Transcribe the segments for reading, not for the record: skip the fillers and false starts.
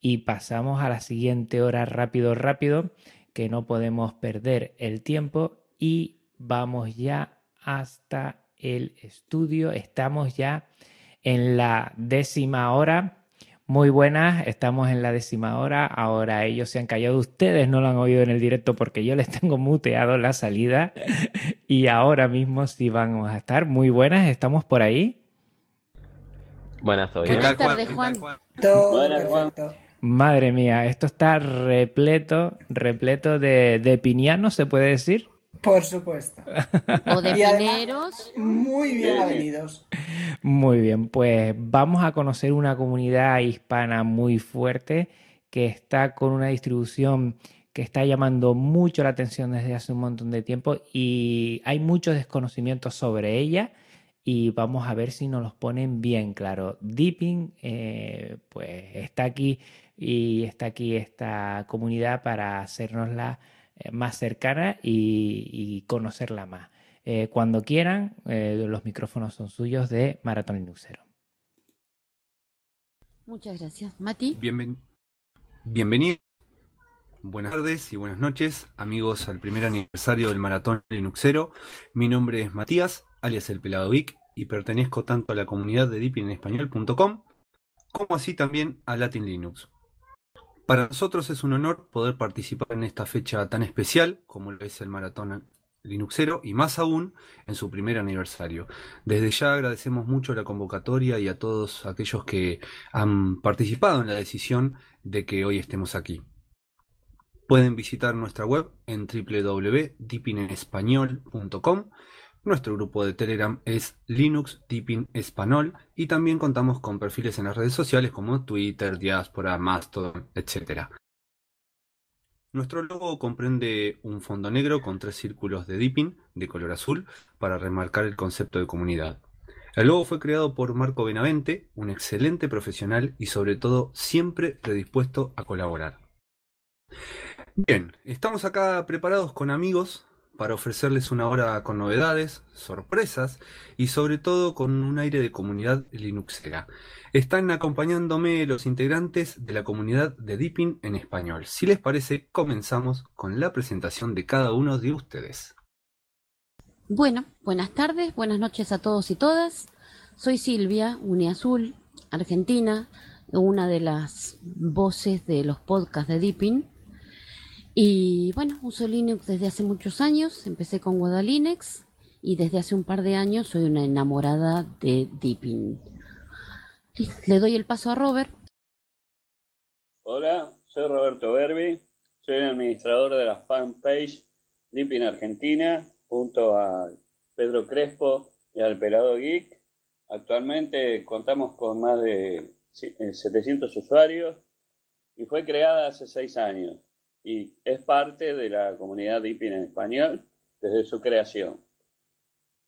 y pasamos a la siguiente hora rápido, que no podemos perder el tiempo, y vamos ya hasta el estudio. Estamos ya en la 10ª hora. Muy buenas, estamos en la 10ª hora. Ahora ellos se han callado, ustedes no lo han oído en el directo porque yo les tengo muteado la salida y ahora mismo sí vamos a estar. Muy buenas, estamos por ahí. Buenas tardes. ¿Qué tal, Juan? Buenas, Juan. Madre mía, esto está repleto de pinianos, ¿se puede decir? Por supuesto. O de pineros. Muy bien avenidos. Muy bien, pues vamos a conocer una comunidad hispana muy fuerte que está con una distribución que está llamando mucho la atención desde hace un montón de tiempo y hay muchos desconocimientos sobre ella y vamos a ver si nos los ponen bien claro. Deepin, pues está aquí y está aquí esta comunidad para hacérnosla más cercana y conocerla más. Cuando quieran, los micrófonos son suyos de Maratón Linuxero. Muchas gracias. Mati. Bienvenido. Buenas tardes y buenas noches, amigos, al primer aniversario del Maratón Linuxero. Mi nombre es Matías, alias El Pelado Vic, y pertenezco tanto a la comunidad de deepinenespañol.com como así también a Latin Linux. Para nosotros es un honor poder participar en esta fecha tan especial como lo es el Maratón Linuxero y más aún en su primer aniversario. Desde ya agradecemos mucho la convocatoria y a todos aquellos que han participado en la decisión de que hoy estemos aquí. Pueden visitar nuestra web en www.deepinenespañol.com. Nuestro grupo de Telegram es Linux Deepin Español y también contamos con perfiles en las redes sociales como Twitter, Diáspora, Mastodon, etc. Nuestro logo comprende un fondo negro con 3 círculos de Deepin de color azul para remarcar el concepto de comunidad. El logo fue creado por Marco Benavente, un excelente profesional y sobre todo siempre predispuesto a colaborar. Bien, estamos acá preparados con amigos para ofrecerles una hora con novedades, sorpresas y sobre todo con un aire de comunidad linuxera. Están acompañándome los integrantes de la comunidad de Deepin en Español. Si les parece, comenzamos con la presentación de cada uno de ustedes. Bueno, buenas tardes, buenas noches a todos y todas. Soy Silvia Uniazul, argentina, una de las voces de los podcasts de Deepin. Y bueno, uso Linux desde hace muchos años, empecé con Guadalinex y desde hace un par de años soy una enamorada de Deepin. Le doy el paso a Robert. Hola, soy Roberto Berbi, soy el administrador de la fanpage Deepin Argentina junto a Pedro Crespo y al Pelado Geek. Actualmente contamos con más de 700 usuarios y fue creada hace 6 años. Y es parte de la comunidad Deepin en Español desde su creación.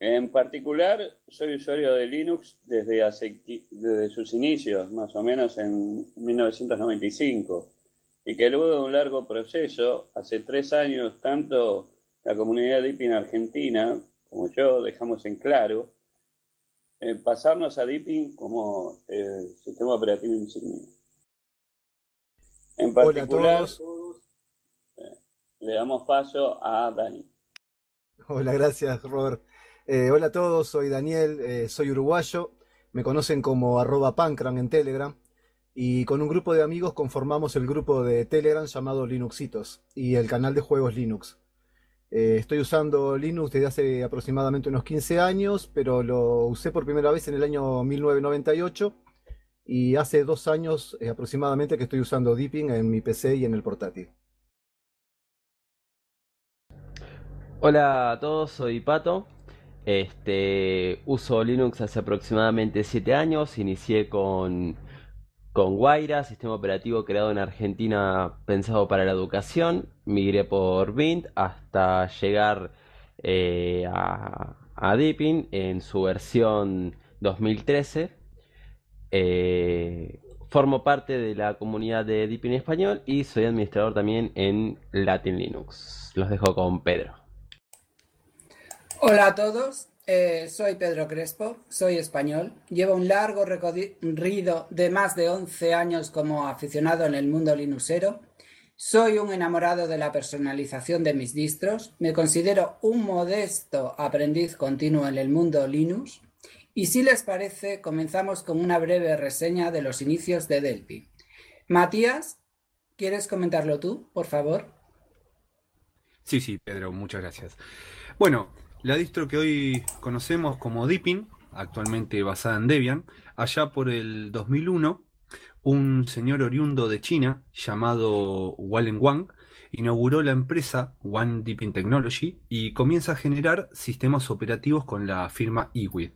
En particular, soy usuario de Linux desde sus inicios, más o menos en 1995, y que luego de un largo proceso, hace 3 años, tanto la comunidad Deepin Argentina como yo dejamos en claro pasarnos a Deepin como sistema operativo insignia. En particular, le damos paso a Dani. Hola, gracias, Robert. Hola a todos, soy Daniel, soy uruguayo. Me conocen como @pancran en Telegram. Y con un grupo de amigos conformamos el grupo de Telegram llamado Linuxitos y el canal de juegos Linux. Estoy usando Linux desde hace aproximadamente unos 15 años, pero lo usé por primera vez en el año 1998. Y hace 2 años aproximadamente que estoy usando Deepin en mi PC y en el portátil. Hola a todos, soy Pato, uso Linux hace aproximadamente 7 años, inicié con Guaira, sistema operativo creado en Argentina pensado para la educación, migré por Vint hasta llegar a Deepin en su versión 2013, formo parte de la comunidad de Deepin Español y soy administrador también en Latin Linux, los dejo con Pedro. Hola a todos, Soy Pedro Crespo, soy español, llevo un largo recorrido de más de 11 años como aficionado en el mundo linuxero, soy un enamorado de la personalización de mis distros, me considero un modesto aprendiz continuo en el mundo Linux y si les parece comenzamos con una breve reseña de los inicios de Delphi. Matías, ¿quieres comentarlo tú, por favor? Sí, Pedro, muchas gracias. Bueno, la distro que hoy conocemos como Deepin, actualmente basada en Debian, allá por el 2001, un señor oriundo de China llamado Walleng Wang inauguró la empresa One Deepin Technology y comienza a generar sistemas operativos con la firma iWix.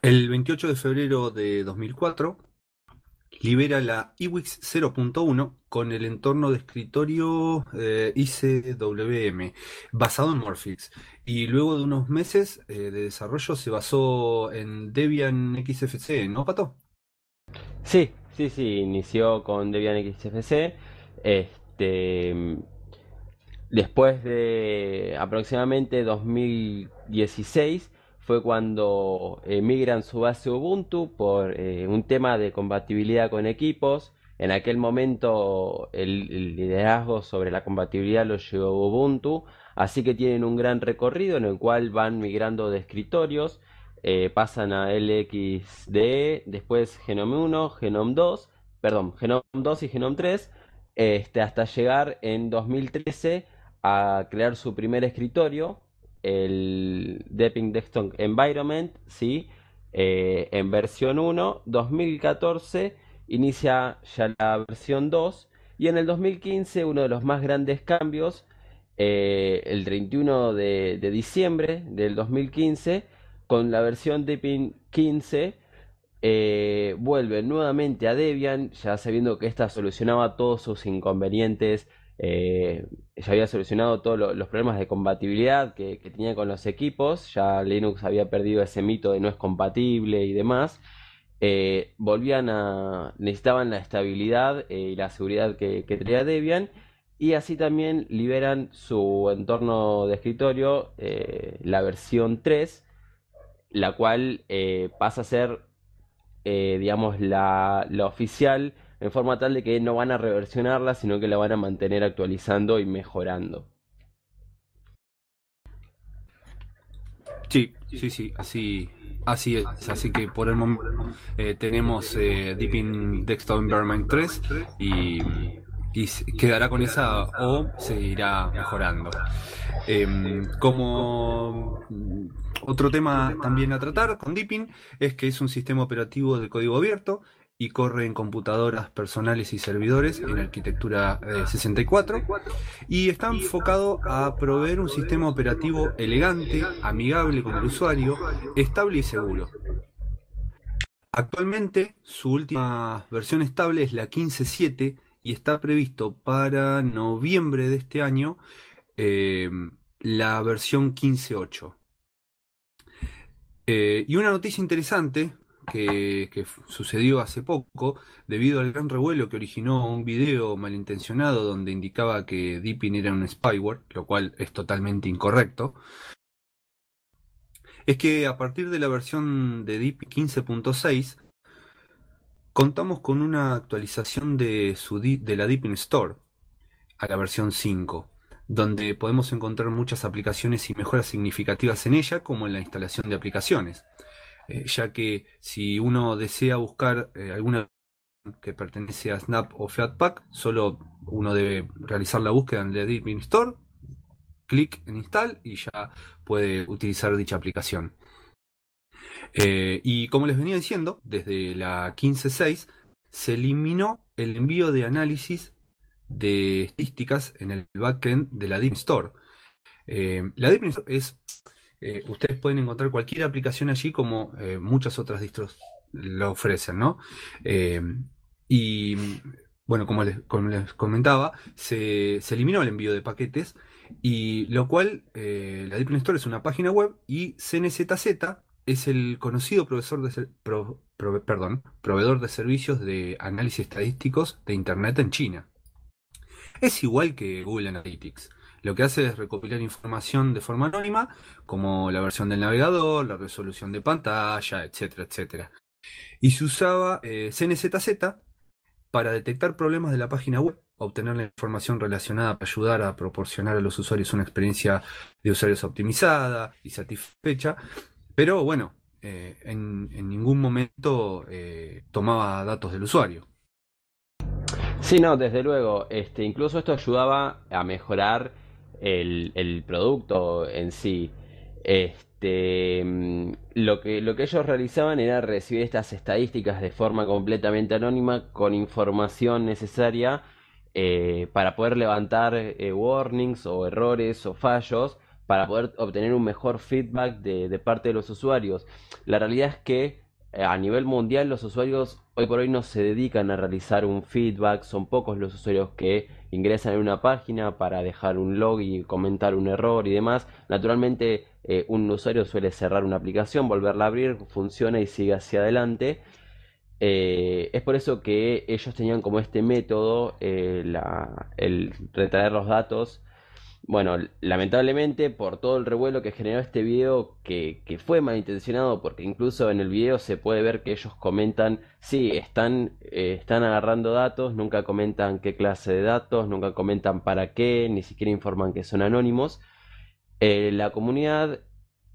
El 28 de febrero de 2004 libera la iWix 0.1 con el entorno de escritorio IceWM basado en Morphix y luego de unos meses de desarrollo se basó en Debian Xfce, ¿no, Pato? Sí, inició con Debian Xfce. Después de aproximadamente 2016 fue cuando migran su base Ubuntu por un tema de compatibilidad con equipos. En aquel momento el liderazgo sobre la compatibilidad lo llevó Ubuntu, así que tienen un gran recorrido en el cual van migrando de escritorios, pasan a LXDE, después GNOME 1, GNOME 2 y GNOME 3, hasta llegar en 2013 a crear su primer escritorio, el Deepin Desktop Environment, ¿sí? En versión 1, 2014 inicia ya la versión 2 y en el 2015 uno de los más grandes cambios, el 31 de diciembre del 2015, con la versión Deepin 15, vuelve nuevamente a Debian, ya sabiendo que esta solucionaba todos sus inconvenientes. Ya había solucionado todos los problemas de compatibilidad que tenía con los equipos, ya Linux había perdido ese mito de no es compatible y demás. Necesitaban la estabilidad y la seguridad que tenía Debian y así también liberan su entorno de escritorio, la versión 3, la cual pasa a ser digamos la oficial, en forma tal de que no van a reversionarla, sino que la van a mantener actualizando y mejorando. Sí, así es. Así que por el momento tenemos Deepin Desktop Environment 3 y quedará con esa o seguirá mejorando. Como otro tema también a tratar con Deepin es que es un sistema operativo de código abierto y corre en computadoras personales y servidores en arquitectura 64 y está enfocado a proveer un sistema operativo elegante, amigable con el usuario, estable y seguro. Actualmente su última versión estable es la 15.7 y está previsto para noviembre de este año la versión 15.8. Y una noticia interesante que sucedió hace poco, debido al gran revuelo que originó un video malintencionado donde indicaba que Deepin era un spyware, lo cual es totalmente incorrecto, es que a partir de la versión de Deepin 15.6 contamos con una actualización de la Deepin Store a la versión 5, donde podemos encontrar muchas aplicaciones y mejoras significativas en ella, como en la instalación de aplicaciones. Ya que si uno desea buscar alguna que pertenece a Snap o Flatpak, solo uno debe realizar la búsqueda en el Deepin Store, clic en Install y ya puede utilizar dicha aplicación. Y como les venía diciendo, desde la 15.6 se eliminó el envío de análisis de estadísticas en el backend de la Deepin Store. La Deepin Store es... ustedes pueden encontrar cualquier aplicación allí, como muchas otras distros lo ofrecen, ¿no? Y bueno, como les comentaba, se eliminó el envío de paquetes, y lo cual la Deepin Store es una página web y CNZZ es el conocido proveedor de servicios de análisis estadísticos de Internet en China. Es igual que Google Analytics. Lo que hace es recopilar información de forma anónima, como la versión del navegador, la resolución de pantalla, etcétera, etcétera. Y se usaba CNZZ para detectar problemas de la página web, obtener la información relacionada para ayudar a proporcionar a los usuarios una experiencia de usuarios optimizada y satisfecha. Pero bueno, en ningún momento tomaba datos del usuario. Sí, no, desde luego. Incluso esto ayudaba a mejorar el producto en sí. Lo que ellos realizaban era recibir estas estadísticas de forma completamente anónima con información necesaria para poder levantar warnings o errores o fallos, para poder obtener un mejor feedback de parte de los usuarios. La realidad es que a nivel mundial los usuarios hoy por hoy no se dedican a realizar un feedback. Son pocos los usuarios que ingresan en una página para dejar un log y comentar un error y demás. Naturalmente un usuario suele cerrar una aplicación, volverla a abrir, funciona y sigue hacia adelante. Es por eso que ellos tenían como este método, el retraer los datos. Bueno, lamentablemente por todo el revuelo que generó este video, que fue malintencionado, porque incluso en el video se puede ver que ellos comentan, sí, están agarrando datos, nunca comentan qué clase de datos, nunca comentan para qué, ni siquiera informan que son anónimos. La comunidad,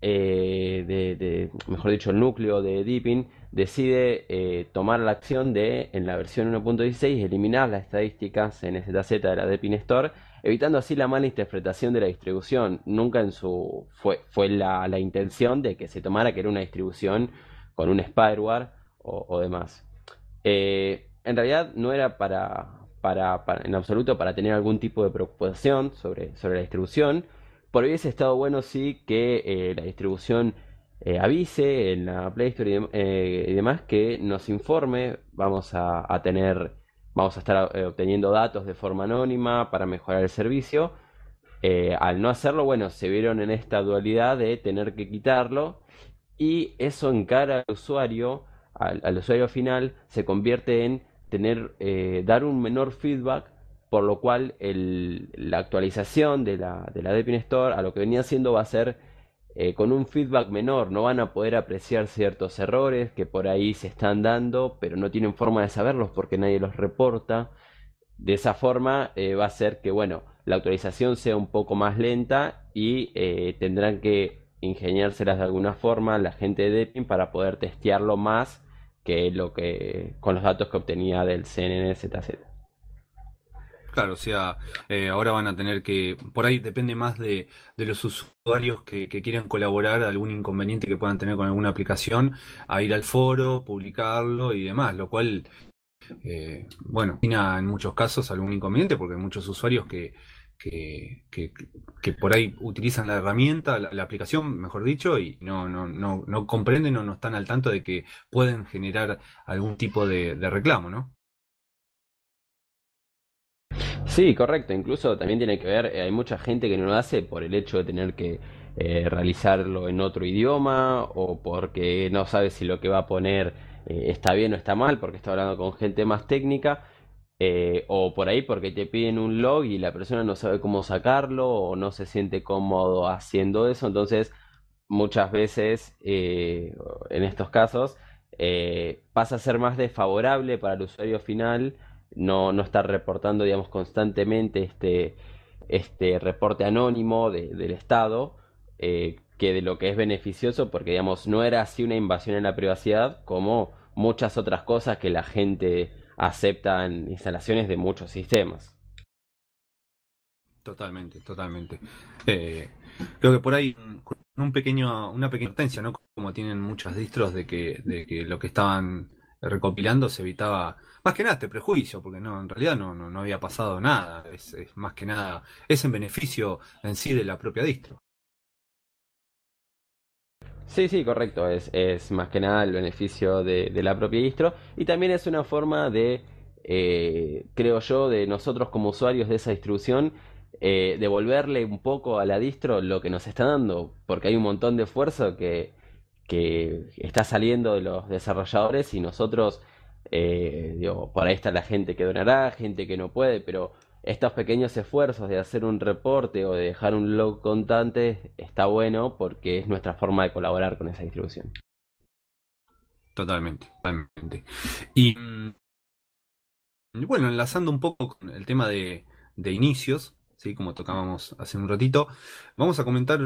mejor dicho, el núcleo de Deepin decide tomar la acción de, en la versión 1.16, eliminar las estadísticas CNZZ de la Deepin Store, evitando así la mala interpretación de la distribución. Nunca en su fue la intención de que se tomara que era una distribución con un spyware o demás. En realidad no era para en absoluto para tener algún tipo de preocupación sobre la distribución. Por hubiese estado bueno sí que la distribución avise en la Play Store y demás, que nos informe. Vamos a estar obteniendo datos de forma anónima para mejorar el servicio. Al no hacerlo, bueno, se vieron en esta dualidad de tener que quitarlo, y eso encara al usuario, al usuario final, se convierte en dar un menor feedback, por lo cual la actualización de la Deepin Store a lo que venía haciendo va a ser con un feedback menor. No van a poder apreciar ciertos errores que por ahí se están dando, pero no tienen forma de saberlos porque nadie los reporta. De esa forma va a ser que, bueno, la actualización sea un poco más lenta y tendrán que ingeniárselas de alguna forma la gente de Deepin para poder testearlo más que con los datos que obtenía del CNZZ. Claro, o sea, ahora van a tener que, por ahí depende más de los usuarios que quieran colaborar, algún inconveniente que puedan tener con alguna aplicación, a ir al foro, publicarlo y demás, lo cual, bueno, en muchos casos algún inconveniente, porque hay muchos usuarios que por ahí utilizan la herramienta, la aplicación, mejor dicho, y no comprenden o no están al tanto de que pueden generar algún tipo de reclamo, ¿no? Sí, correcto. Incluso también tiene que ver, hay mucha gente que no lo hace por el hecho de tener que realizarlo en otro idioma, o porque no sabe si lo que va a poner está bien o está mal, porque está hablando con gente más técnica, o por ahí porque te piden un log y la persona no sabe cómo sacarlo o no se siente cómodo haciendo eso. Entonces, muchas veces, en estos casos, pasa a ser más desfavorable para el usuario final. No estar reportando, digamos, constantemente este reporte anónimo del Estado, que de lo que es beneficioso, porque, digamos, no era así una invasión en la privacidad como muchas otras cosas que la gente acepta en instalaciones de muchos sistemas. Totalmente, totalmente. Creo que por ahí una pequeña advertencia, ¿no? Como tienen muchas distros de que lo que estaban recopilando se evitaba, más que nada, este prejuicio, porque no, en realidad no había pasado nada. Es más que nada, es en beneficio en sí de la propia distro. Sí, correcto, es más que nada el beneficio de la propia distro, y también es una forma de, creo yo, de nosotros como usuarios de esa distribución, devolverle un poco a la distro lo que nos está dando, porque hay un montón de esfuerzo que está saliendo de los desarrolladores, y nosotros, por ahí está la gente que donará, gente que no puede, pero estos pequeños esfuerzos de hacer un reporte o de dejar un log constante está bueno porque es nuestra forma de colaborar con esa distribución. Totalmente, totalmente. Y bueno, enlazando un poco con el tema de inicios, ¿sí? Como tocábamos hace un ratito, vamos a comentar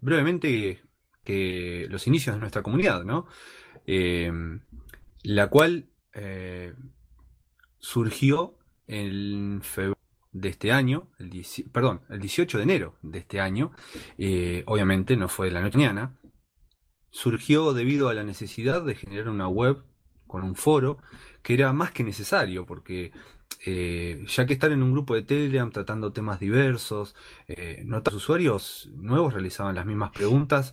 brevemente que los inicios de nuestra comunidad, ¿no? La cual surgió en febrero de este año, el 18 de enero de este año, obviamente no fue de la noche a la mañana. Surgió debido a la necesidad de generar una web con un foro que era más que necesario, porque ya que estar en un grupo de Telegram tratando temas diversos, notar que los usuarios nuevos realizaban las mismas preguntas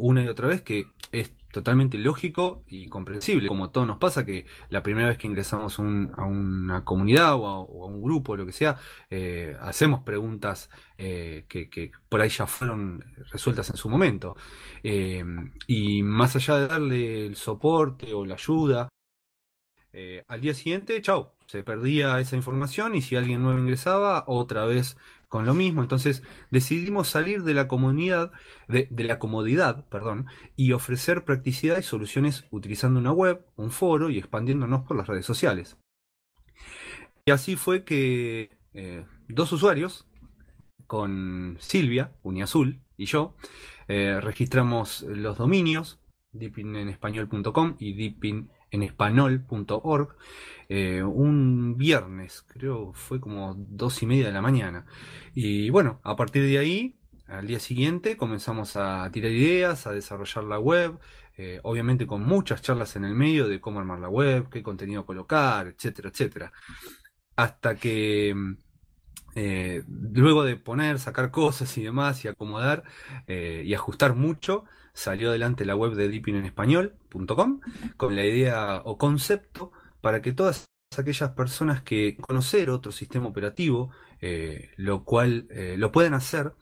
una y otra vez, que es totalmente lógico y comprensible. Como todo nos pasa, que la primera vez que ingresamos a una comunidad o a un grupo o lo que sea, hacemos preguntas que por ahí ya fueron resueltas en su momento. Y más allá de darle el soporte o la ayuda, al día siguiente, chau, se perdía esa información, y si alguien nuevo ingresaba, otra vez con lo mismo. Entonces decidimos salir de la comunidad, de la comodidad, y ofrecer practicidad y soluciones utilizando una web, un foro y expandiéndonos por las redes sociales. Y así fue que dos usuarios, con Silvia Uniazul y yo, registramos los dominios deepinenespañol.com y deepinenespanol.org un viernes, creo fue como 2:30 de la mañana. Y bueno, a partir de ahí, al día siguiente, comenzamos a tirar ideas, a desarrollar la web, obviamente con muchas charlas en el medio de cómo armar la web, qué contenido colocar, etcétera, etcétera. Hasta que luego de sacar cosas y demás, y acomodar y ajustar mucho, salió adelante la web de deepinenespañol.com con la idea o concepto para que todas aquellas personas que conocen otro sistema operativo, lo cual lo pueden hacer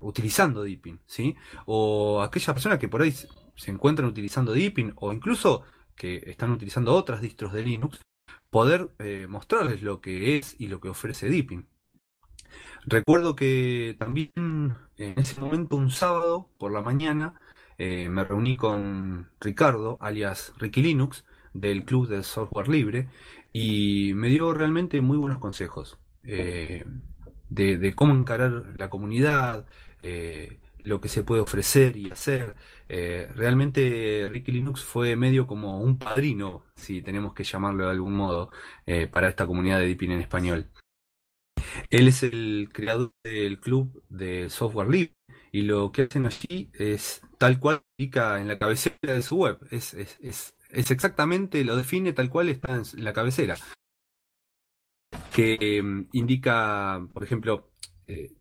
utilizando Deepin, ¿sí? O aquellas personas que por ahí se encuentran utilizando Deepin, o incluso que están utilizando otras distros de Linux, poder mostrarles lo que es y lo que ofrece Deepin. Recuerdo que también en ese momento, un sábado por la mañana, me reuní con Ricardo, alias Ricky Linux, del Club del Software Libre, y me dio realmente muy buenos consejos de cómo encarar la comunidad, lo que se puede ofrecer y hacer. Realmente Ricky Linux fue medio como un padrino, si tenemos que llamarlo de algún modo, para esta comunidad de Deepin en Español. Él es el creador del Club de Software Libre, y lo que hacen allí es tal cual indica en la cabecera de su web. Es exactamente, lo define tal cual está en la cabecera, que indica, por ejemplo,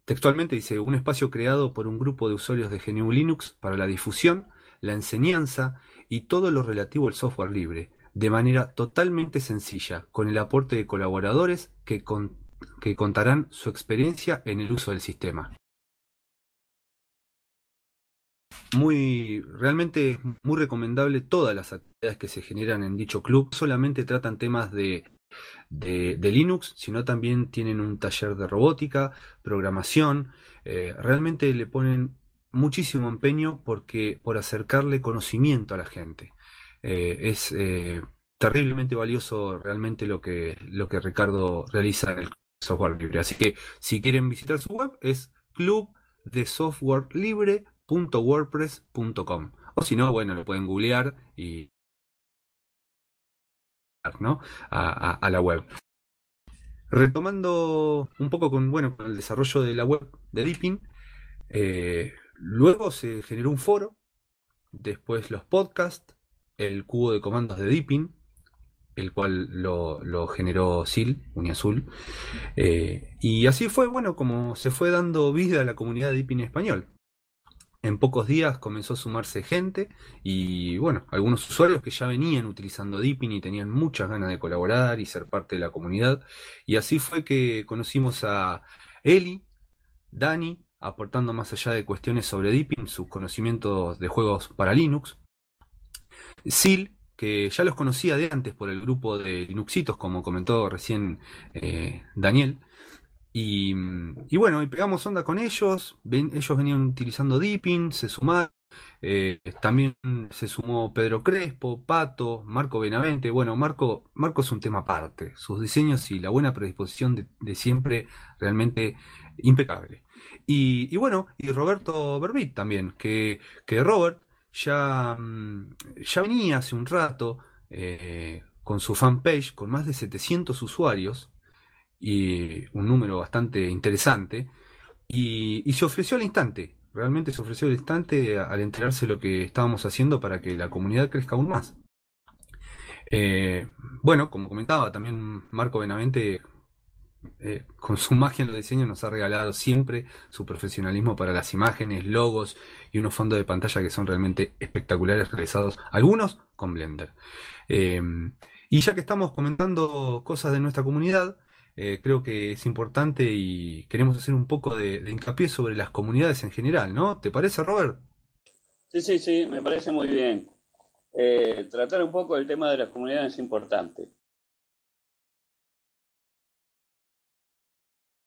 textualmente dice: un espacio creado por un grupo de usuarios de GNU Linux para la difusión, la enseñanza y todo lo relativo al software libre, de manera totalmente sencilla, con el aporte de colaboradores que contarán su experiencia en el uso del sistema. Realmente muy recomendable todas las actividades que se generan en dicho club. No solamente tratan temas de Linux, sino también tienen un taller de robótica, programación. Realmente le ponen muchísimo empeño por acercarle conocimiento a la gente. Es terriblemente valioso realmente lo que Ricardo realiza en el software libre. Así que si quieren visitar su web, es clubdesoftwarelibre.wordpress.com, o si no, bueno, lo pueden googlear y, ¿no?, a la web. Retomando un poco con el desarrollo de la web de Deepin, luego se generó un foro, después los podcasts, el cubo de comandos de Deepin, el cual lo generó Sil Uniazul, y así fue, como se fue dando vida a la comunidad de Deepin en Español. En pocos días comenzó a sumarse gente, y algunos usuarios que ya venían utilizando Deepin y tenían muchas ganas de colaborar y ser parte de la comunidad. Y así fue que conocimos a Eli, Dani, aportando más allá de cuestiones sobre Deepin, sus conocimientos de juegos para Linux; Sil, que ya los conocía de antes por el grupo de Linuxitos, como comentó recién Daniel. Y bueno, y pegamos onda con ellos. Ellos venían utilizando Deepin, se sumaron. También se sumó Pedro Crespo, Pato, Marco Benavente. Bueno, Marco es un tema aparte. Sus diseños y la buena predisposición de siempre, realmente impecable. Y bueno, y Roberto Berbi también, que Robert ya venía hace un rato con su fanpage, con más de 700 usuarios, y un número bastante interesante, y se ofreció al instante. Realmente se ofreció al instante al enterarse de lo que estábamos haciendo para que la comunidad crezca aún más. Bueno, como comentaba, también Marco Benavente, con su magia en los diseños, nos ha regalado siempre su profesionalismo para las imágenes, logos y unos fondos de pantalla que son realmente espectaculares, realizados algunos con Blender. Y ya que estamos comentando cosas de nuestra comunidad, creo que es importante y queremos hacer un poco de hincapié sobre las comunidades en general, ¿no? ¿Te parece, Robert? Sí, me parece muy bien. Tratar un poco el tema de las comunidades es importante.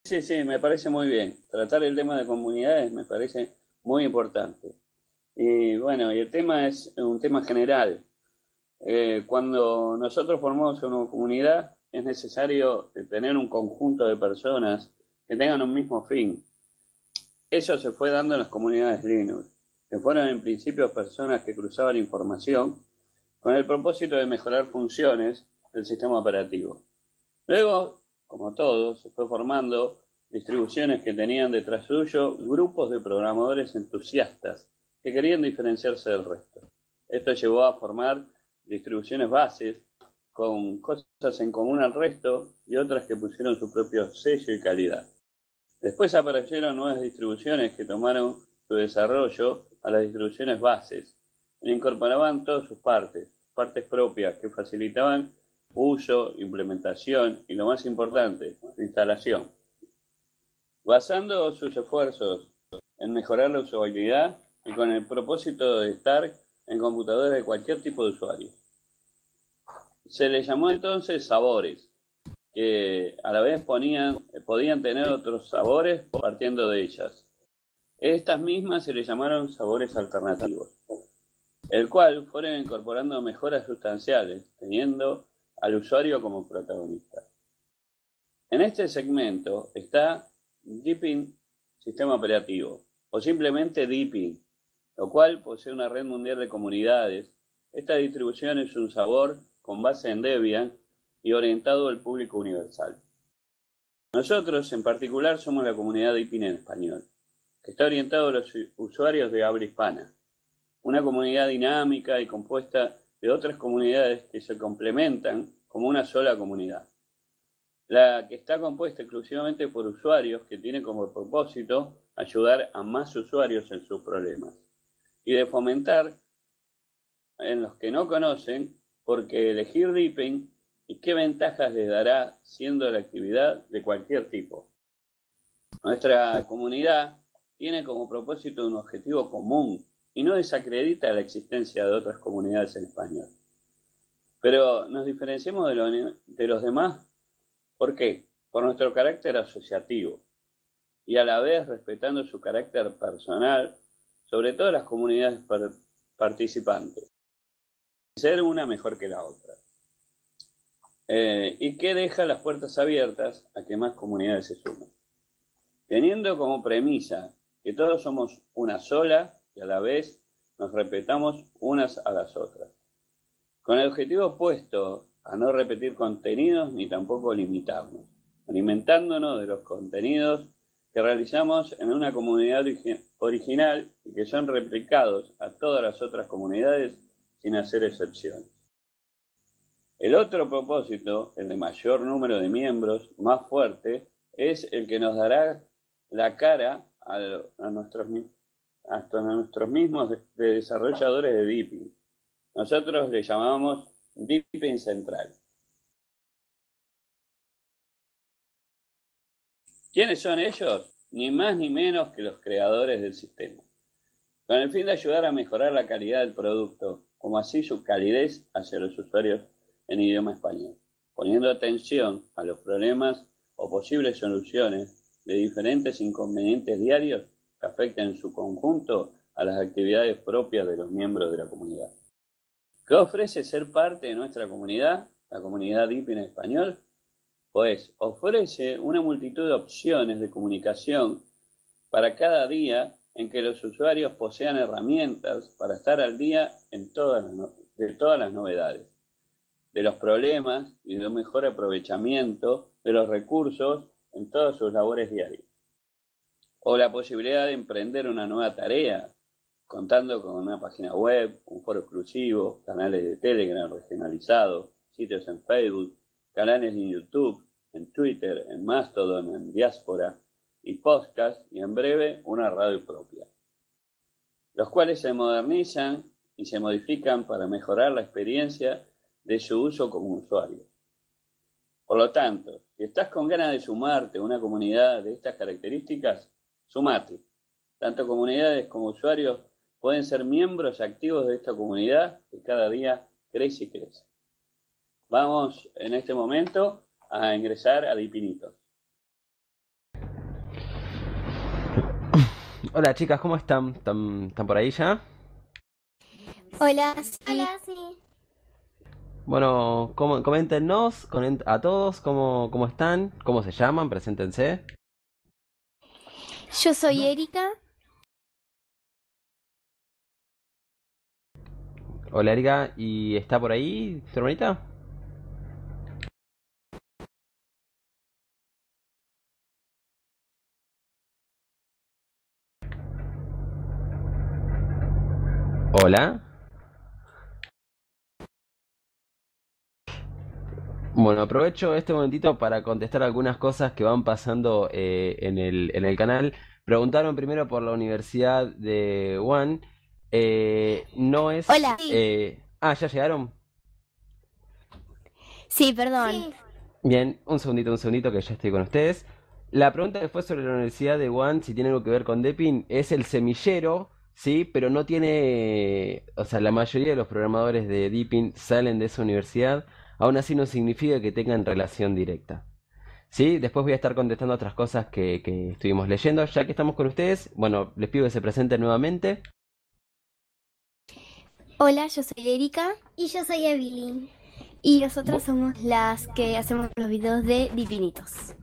Sí, me parece muy bien. Tratar el tema de comunidades me parece muy importante. Y bueno, y el tema es un tema general. Cuando nosotros formamos una comunidad, es necesario tener un conjunto de personas que tengan un mismo fin. Eso se fue dando en las comunidades Linux, que fueron en principio personas que cruzaban información con el propósito de mejorar funciones del sistema operativo. Luego, como todo, se fue formando distribuciones que tenían detrás suyo grupos de programadores entusiastas que querían diferenciarse del resto. Esto llevó a formar distribuciones bases con cosas en común al resto y otras que pusieron su propio sello y calidad. Después aparecieron nuevas distribuciones que tomaron su desarrollo a las distribuciones bases e incorporaban todas sus partes propias que facilitaban uso, implementación y, lo más importante, instalación. Basando sus esfuerzos en mejorar la usabilidad y con el propósito de estar en computadores de cualquier tipo de usuario. Se les llamó entonces sabores, que a la vez podían tener otros sabores partiendo de ellas. Estas mismas se les llamaron sabores alternativos, el cual fueron incorporando mejoras sustanciales, teniendo al usuario como protagonista. En este segmento está Deepin Sistema Operativo, o simplemente Deepin, lo cual posee una red mundial de comunidades. Esta distribución es un sabor con base en Debian y orientado al público universal. Nosotros, en particular, somos la comunidad Deepin en Español, que está orientado a los usuarios de habla hispana. Una comunidad dinámica y compuesta de otras comunidades que se complementan como una sola comunidad. La que está compuesta exclusivamente por usuarios que tienen como propósito ayudar a más usuarios en sus problemas y de fomentar en los que no conocen porque elegir Deepin y qué ventajas les dará siendo la actividad de cualquier tipo. Nuestra comunidad tiene como propósito un objetivo común y no desacredita la existencia de otras comunidades en español. Pero nos diferenciamos de los demás, ¿por qué? Por nuestro carácter asociativo y a la vez respetando su carácter personal, sobre todo las comunidades participantes. Ser una mejor que la otra y que deja las puertas abiertas a que más comunidades se sumen, teniendo como premisa que todos somos una sola y a la vez nos respetamos unas a las otras, con el objetivo opuesto a no repetir contenidos ni tampoco limitarnos, alimentándonos de los contenidos que realizamos en una comunidad original y que son replicados a todas las otras comunidades sin hacer excepciones. El otro propósito, el de mayor número de miembros, más fuerte, es el que nos dará la cara a nuestros mismos de desarrolladores de Deepin. Nosotros le llamamos Deepin Central. ¿Quiénes son ellos? Ni más ni menos que los creadores del sistema. con el fin de ayudar a mejorar la calidad del producto, como así su calidez hacia los usuarios en idioma español, poniendo atención a los problemas o posibles soluciones de diferentes inconvenientes diarios que afecten en su conjunto a las actividades propias de los miembros de la comunidad. ¿Qué ofrece ser parte de nuestra comunidad, la comunidad Deepin en Español? Pues ofrece una multitud de opciones de comunicación para cada día en que los usuarios posean herramientas para estar al día en todas las novedades, de los problemas y de un mejor aprovechamiento de los recursos en todas sus labores diarias. O la posibilidad de emprender una nueva tarea, contando con una página web, un foro exclusivo, canales de Telegram regionalizados, sitios en Facebook, canales en YouTube, en Twitter, en Mastodon, en Diáspora, y podcast, y en breve una radio propia, los cuales se modernizan y se modifican para mejorar la experiencia de su uso como usuario. Por lo tanto, si estás con ganas de sumarte a una comunidad de estas características, sumate. Tanto comunidades como usuarios pueden ser miembros activos de esta comunidad que cada día crece y crece. Vamos en este momento a ingresar a Deepinitos. Hola chicas, ¿cómo están? ¿Están por ahí ya? Hola, sí. Bueno, coméntenos a todos cómo están, cómo se llaman, preséntense. Yo soy Erika. Hola Erika, ¿y está por ahí tu hermanita? Hola. Bueno, aprovecho este momentito para contestar algunas cosas que van pasando en el canal. Preguntaron primero por la Universidad de Wine. No es... Hola. ¿Ya llegaron? Sí, perdón. Sí. Bien, un segundito que ya estoy con ustedes. La pregunta que fue sobre la Universidad de Wine, si tiene algo que ver con Deepin, es el semillero. Sí, pero no tiene, o sea, la mayoría de los programadores de Deepin salen de esa universidad, aún así no significa que tengan relación directa. Sí, después voy a estar contestando otras cosas que estuvimos leyendo, ya que estamos con ustedes. Bueno, les pido que se presenten nuevamente. Hola, yo soy Erika. Y yo soy Evelyn. Y nosotras somos las que hacemos los videos de Deepinitos.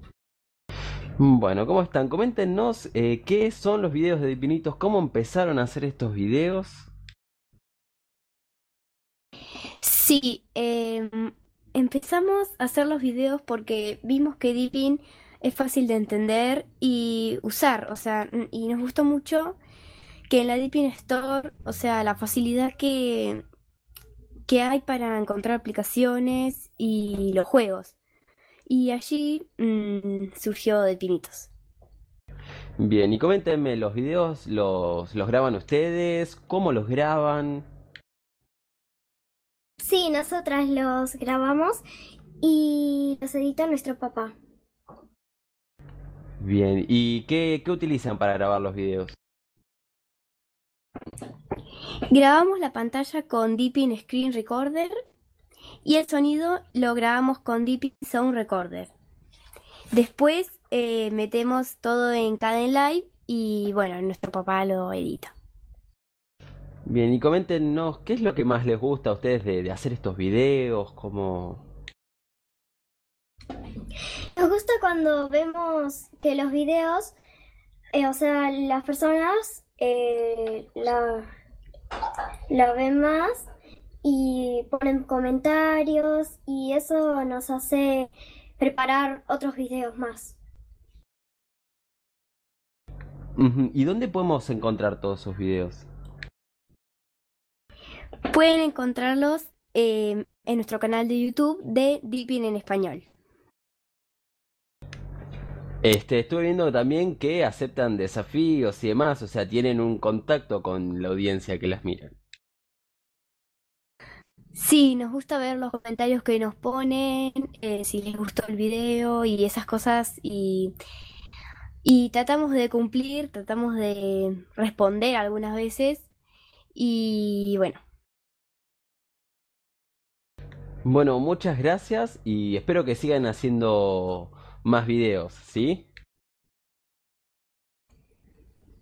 Bueno, ¿cómo están? Coméntenos qué son los videos de Deepinitos, cómo empezaron a hacer estos videos. Sí, empezamos a hacer los videos porque vimos que Deepin es fácil de entender y usar, o sea, y nos gustó mucho que en la Deepin Store, o sea, la facilidad que hay para encontrar aplicaciones y los juegos. Y allí surgió Deepinitos. Bien, y coméntenme, ¿los videos los graban ustedes? ¿Cómo los graban? Sí, nosotras los grabamos y los edita nuestro papá. Bien, ¿y qué utilizan para grabar los videos? Grabamos la pantalla con Deepin Screen Recorder. Y el sonido lo grabamos con Deepin Sound Recorder. Después metemos todo en Caden Live y bueno, nuestro papá lo edita. Bien, y coméntenos, ¿qué es lo que más les gusta a ustedes de hacer estos videos? Nos gusta cuando vemos que los videos, o sea, las personas la ven más. Y ponen comentarios y eso nos hace preparar otros videos más. ¿Y dónde podemos encontrar todos esos videos? Pueden encontrarlos en nuestro canal de YouTube de Deepin en Español. Estuve viendo también que aceptan desafíos y demás, o sea, tienen un contacto con la audiencia que las mira. Sí, nos gusta ver los comentarios que nos ponen, si les gustó el video y esas cosas, Y tratamos de cumplir, tratamos de responder algunas veces y bueno. Bueno, muchas gracias y espero que sigan haciendo más videos, ¿sí?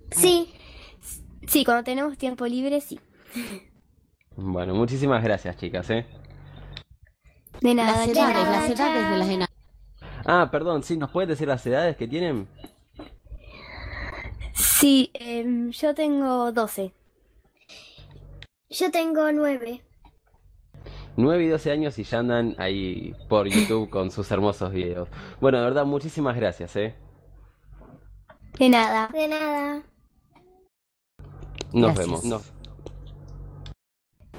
Sí, sí, cuando tenemos tiempo libre, sí. Bueno, muchísimas gracias, chicas, ¿eh? De nada, las edades de las enanas. Ah, perdón, sí, ¿nos puedes decir las edades que tienen? Sí, yo tengo 12. Yo tengo 9. 9 y 12 años y ya andan ahí por YouTube con sus hermosos videos. Bueno, de verdad, muchísimas gracias, ¿eh? De nada. De nada. Nos vemos.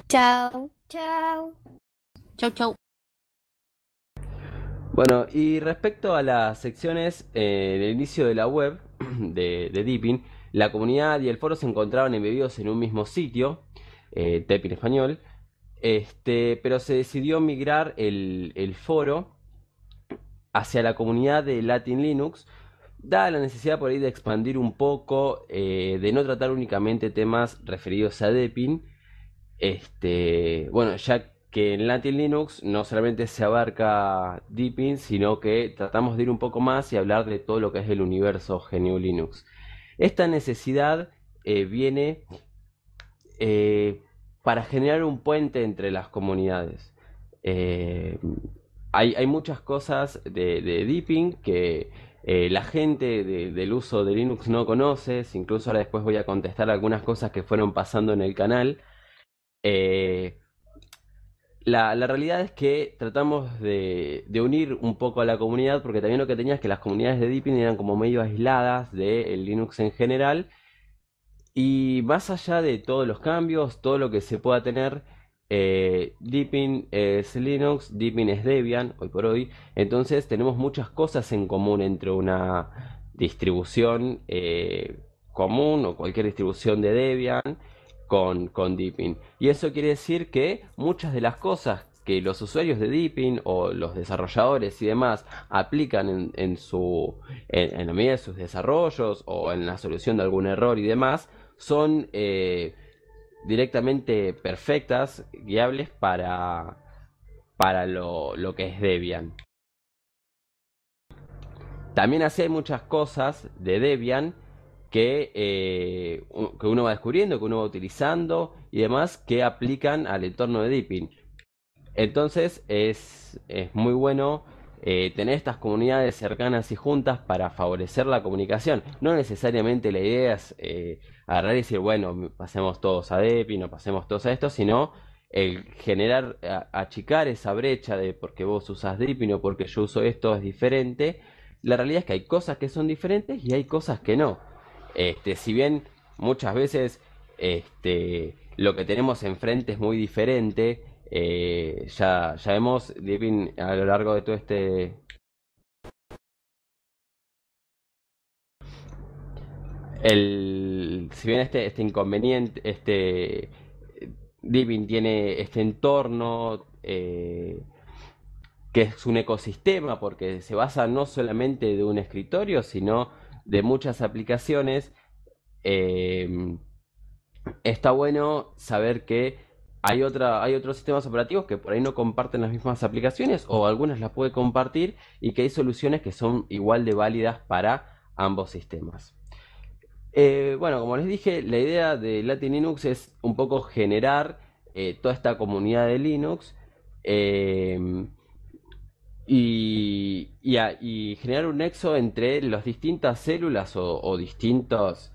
Chao. Chao. Chao, chao. Bueno, y respecto a las secciones del inicio de la web de Deepin, la comunidad y el foro se encontraban embebidos en un mismo sitio, Deepin Español, pero se decidió migrar el foro hacia la comunidad de Latin Linux, dada la necesidad por ahí de expandir un poco, de no tratar únicamente temas referidos a Deepin, bueno, ya que en Latin Linux no solamente se abarca Deepin, sino que tratamos de ir un poco más y hablar de todo lo que es el universo GNU Linux. Esta necesidad viene para generar un puente entre las comunidades. Hay muchas cosas de Deepin que la gente del uso de Linux no conoce, incluso ahora después voy a contestar algunas cosas que fueron pasando en el canal. La realidad es que tratamos de unir un poco a la comunidad, porque también lo que tenía es que las comunidades de Deepin eran como medio aisladas del Linux en general, y más allá de todos los cambios, todo lo que se pueda tener, Deepin es Linux, Deepin es Debian, hoy por hoy, entonces tenemos muchas cosas en común entre una distribución común o cualquier distribución de Debian con Deepin, y eso quiere decir que muchas de las cosas que los usuarios de Deepin o los desarrolladores y demás aplican en la medida de sus desarrollos o en la solución de algún error y demás son directamente perfectas, guiables para lo que es Debian. También así hay muchas cosas de Debian que uno va descubriendo, que uno va utilizando y demás, que aplican al entorno de Deepin. Entonces es muy bueno tener estas comunidades cercanas y juntas para favorecer la comunicación. No necesariamente la idea es agarrar y decir, bueno, pasemos todos a Deepin o pasemos todos a esto, sino el generar, achicar esa brecha de porque vos usás Deepin o porque yo uso esto es diferente. La realidad es que hay cosas que son diferentes y hay cosas que no. Si bien muchas veces lo que tenemos enfrente es muy diferente, ya vemos Deepin a lo largo de todo si bien este inconveniente, Deepin tiene este entorno que es un ecosistema, porque se basa no solamente de un escritorio, sino de muchas aplicaciones. Está bueno saber que hay otros sistemas operativos que por ahí no comparten las mismas aplicaciones, o algunas las puede compartir, y que hay soluciones que son igual de válidas para ambos sistemas. Bueno, como les dije, la idea de Latin Linux es un poco generar toda esta comunidad de Linux y generar un nexo entre las distintas células o distintos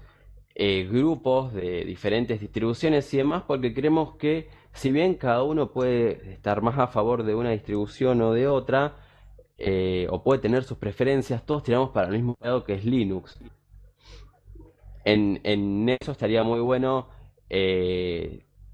grupos de diferentes distribuciones y demás, porque creemos que si bien cada uno puede estar más a favor de una distribución o de otra, o puede tener sus preferencias, todos tiramos para el mismo lado, que es Linux. En eso estaría muy bueno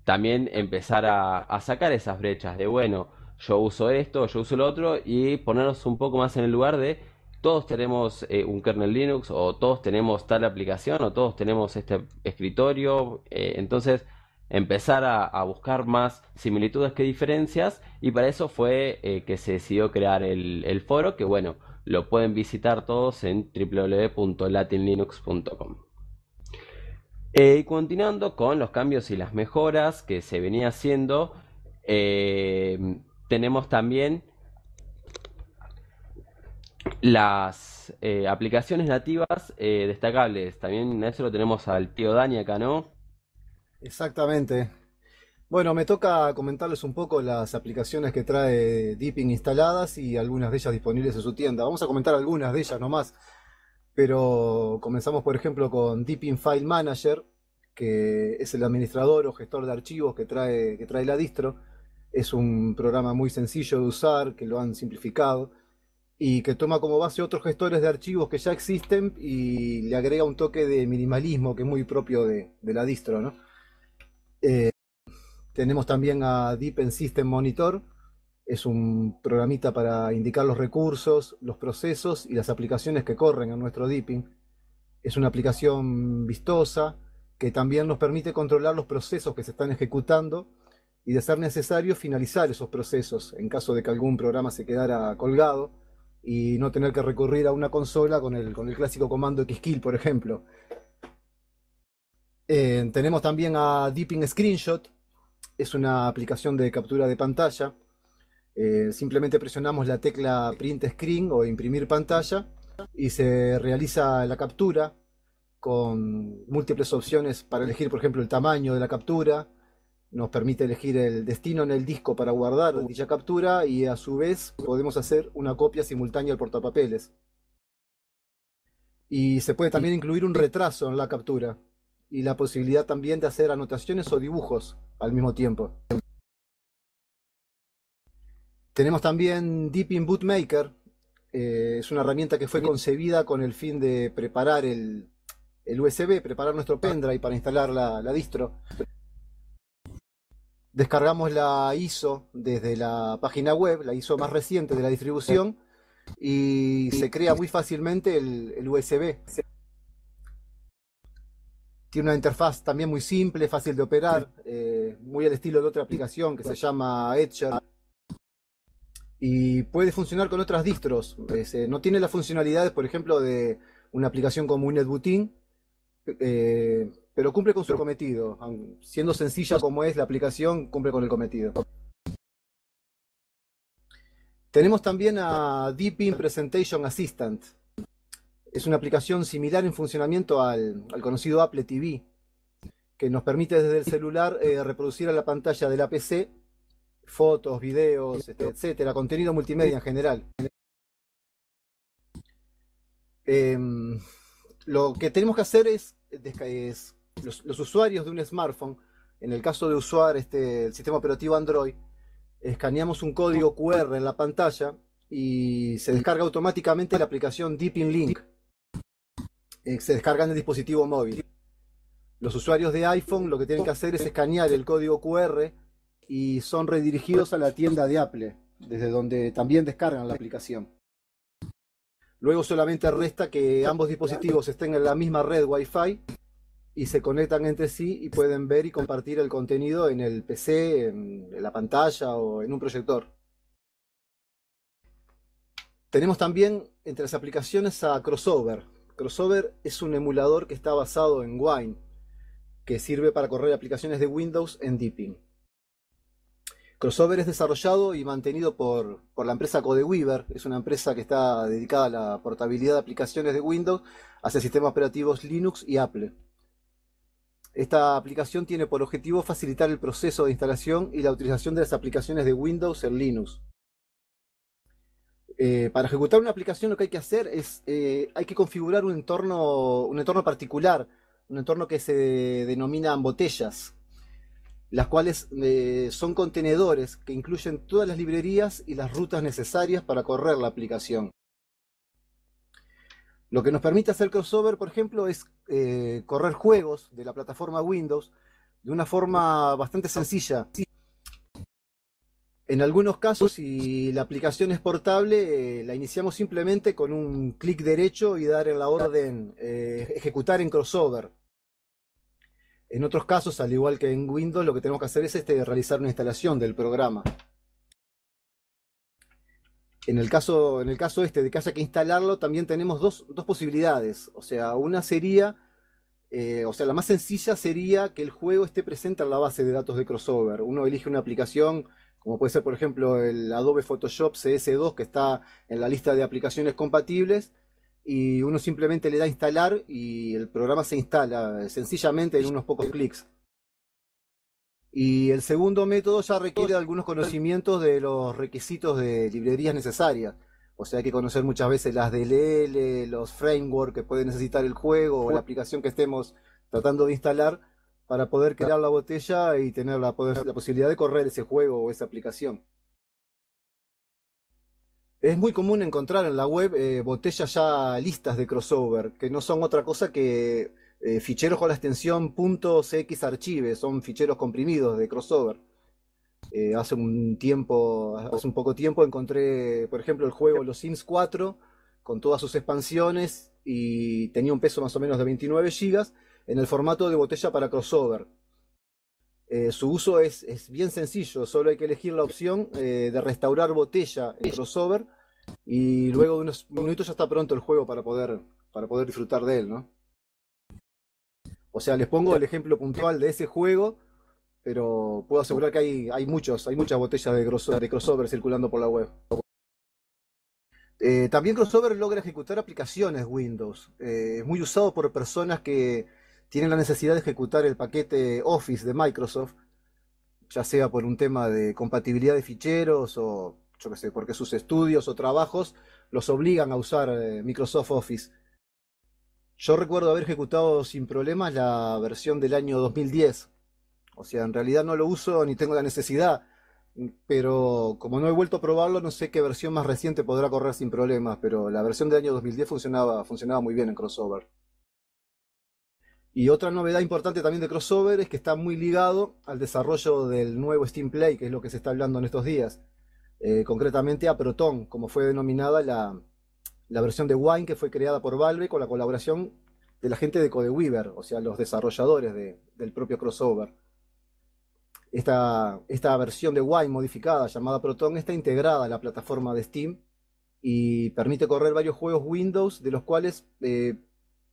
también empezar a sacar esas brechas de, bueno, yo uso esto, yo uso lo otro, y ponernos un poco más en el lugar de todos tenemos un kernel Linux, o todos tenemos tal aplicación, o todos tenemos este escritorio. Entonces empezar a buscar más similitudes que diferencias, y para eso fue que se decidió crear el foro, que bueno, lo pueden visitar todos en www.latinlinux.com. Y continuando con los cambios y las mejoras que se venía haciendo, tenemos también las aplicaciones nativas destacables. También eso lo tenemos al tío Dani acá, ¿no? Exactamente. Bueno, me toca comentarles un poco las aplicaciones que trae Deepin instaladas y algunas de ellas disponibles en su tienda. Vamos a comentar algunas de ellas nomás, pero comenzamos por ejemplo con Deepin File Manager, que es el administrador o gestor de archivos que trae la distro. Es un programa muy sencillo de usar, que lo han simplificado y que toma como base otros gestores de archivos que ya existen y le agrega un toque de minimalismo que es muy propio de la distro, ¿no? Tenemos también a Deepin System Monitor, es un programita para indicar los recursos, los procesos y las aplicaciones que corren en nuestro Deepin. Es una aplicación vistosa que también nos permite controlar los procesos que se están ejecutando y, de ser necesario, finalizar esos procesos en caso de que algún programa se quedara colgado y no tener que recurrir a una consola con el clásico comando Xkill, por ejemplo. Tenemos también a Deepin Screenshot. Es una aplicación de captura de pantalla. Simplemente presionamos la tecla Print Screen o Imprimir Pantalla y se realiza la captura con múltiples opciones para elegir, por ejemplo, el tamaño de la captura. Nos permite elegir el destino en el disco para guardar dicha captura y, a su vez, podemos hacer una copia simultánea al portapapeles. Y se puede también incluir un retraso en la captura y la posibilidad también de hacer anotaciones o dibujos al mismo tiempo. Tenemos también Deepin Bootmaker. Es una herramienta que fue concebida con el fin de preparar el USB, preparar nuestro pendrive para instalar la distro. Descargamos la ISO desde la página web, la ISO más reciente de la distribución, y se crea muy fácilmente el USB. Tiene una interfaz también muy simple, fácil de operar, muy al estilo de otra aplicación que se llama Etcher. Y puede funcionar con otras distros. No tiene las funcionalidades, por ejemplo, de una aplicación como Netbootin, pero cumple con su cometido. Siendo sencilla como es la aplicación, cumple con el cometido. Tenemos también a Deepin Presentation Assistant. Es una aplicación similar en funcionamiento al conocido Apple TV, que nos permite desde el celular reproducir a la pantalla de la PC fotos, videos, etcétera, contenido multimedia en general. Lo que tenemos que hacer es los usuarios de un smartphone, en el caso de usar el sistema operativo Android, escaneamos un código QR en la pantalla y se descarga automáticamente la aplicación Deepin Link. Se descarga en el dispositivo móvil. Los usuarios de iPhone lo que tienen que hacer es escanear el código QR y son redirigidos a la tienda de Apple, desde donde también descargan la aplicación. Luego solamente resta que ambos dispositivos estén en la misma red Wi-Fi y se conectan entre sí y pueden ver y compartir el contenido en el PC, en la pantalla o en un proyector. Tenemos también entre las aplicaciones a Crossover. Crossover es un emulador que está basado en Wine, que sirve para correr aplicaciones de Windows en Deepin. Crossover es desarrollado y mantenido por la empresa CodeWeaver. Es una empresa que está dedicada a la portabilidad de aplicaciones de Windows hacia sistemas operativos Linux y Apple. Esta aplicación tiene por objetivo facilitar el proceso de instalación y la utilización de las aplicaciones de Windows en Linux. Para ejecutar una aplicación lo que hay que hacer es hay que configurar un entorno particular, un entorno que se denominan botellas, las cuales son contenedores que incluyen todas las librerías y las rutas necesarias para correr la aplicación. Lo que nos permite hacer Crossover, por ejemplo, es correr juegos de la plataforma Windows de una forma bastante sencilla. En algunos casos, si la aplicación es portable, la iniciamos simplemente con un clic derecho y dar en la orden ejecutar en Crossover. En otros casos, al igual que en Windows, lo que tenemos que hacer es realizar una instalación del programa. En el caso este, de que haya que instalarlo, también tenemos dos posibilidades. O sea, una sería, la más sencilla sería que el juego esté presente en la base de datos de Crossover. Uno elige una aplicación, como puede ser, por ejemplo, el Adobe Photoshop CS2, que está en la lista de aplicaciones compatibles, y uno simplemente le da a instalar y el programa se instala sencillamente en unos pocos clics. Y el segundo método ya requiere algunos conocimientos de los requisitos de librerías necesarias. O sea, hay que conocer muchas veces las DLL, los frameworks que puede necesitar el juego o la aplicación que estemos tratando de instalar para poder crear la botella y tener la posibilidad de correr ese juego o esa aplicación. Es muy común encontrar en la web botellas ya listas de Crossover, que no son otra cosa que ficheros con la extensión .cxarchive, son ficheros comprimidos de Crossover. Hace un poco tiempo encontré, por ejemplo, el juego Los Sims 4 con todas sus expansiones y tenía un peso más o menos de 29 GB en el formato de botella para Crossover. Su uso es bien sencillo, solo hay que elegir la opción de restaurar botella en Crossover y luego de unos minutos ya está pronto el juego para poder disfrutar de él, ¿no? O sea, les pongo el ejemplo puntual de ese juego, pero puedo asegurar que hay muchas botellas de Crossover circulando por la web. También Crossover logra ejecutar aplicaciones Windows. Es muy usado por personas que tienen la necesidad de ejecutar el paquete Office de Microsoft, ya sea por un tema de compatibilidad de ficheros o, yo qué sé, porque sus estudios o trabajos los obligan a usar Microsoft Office. Yo recuerdo haber ejecutado sin problemas la versión del año 2010. O sea, en realidad no lo uso ni tengo la necesidad. Pero como no he vuelto a probarlo, no sé qué versión más reciente podrá correr sin problemas. Pero la versión del año 2010 funcionaba muy bien en Crossover. Y otra novedad importante también de Crossover es que está muy ligado al desarrollo del nuevo Steam Play, que es lo que se está hablando en estos días. Concretamente a Proton, como fue denominada la versión de Wine que fue creada por Valve con la colaboración de la gente de Codeweaver, o sea, los desarrolladores del propio Crossover. Esta versión de Wine modificada, llamada Proton, está integrada a la plataforma de Steam y permite correr varios juegos Windows, de los cuales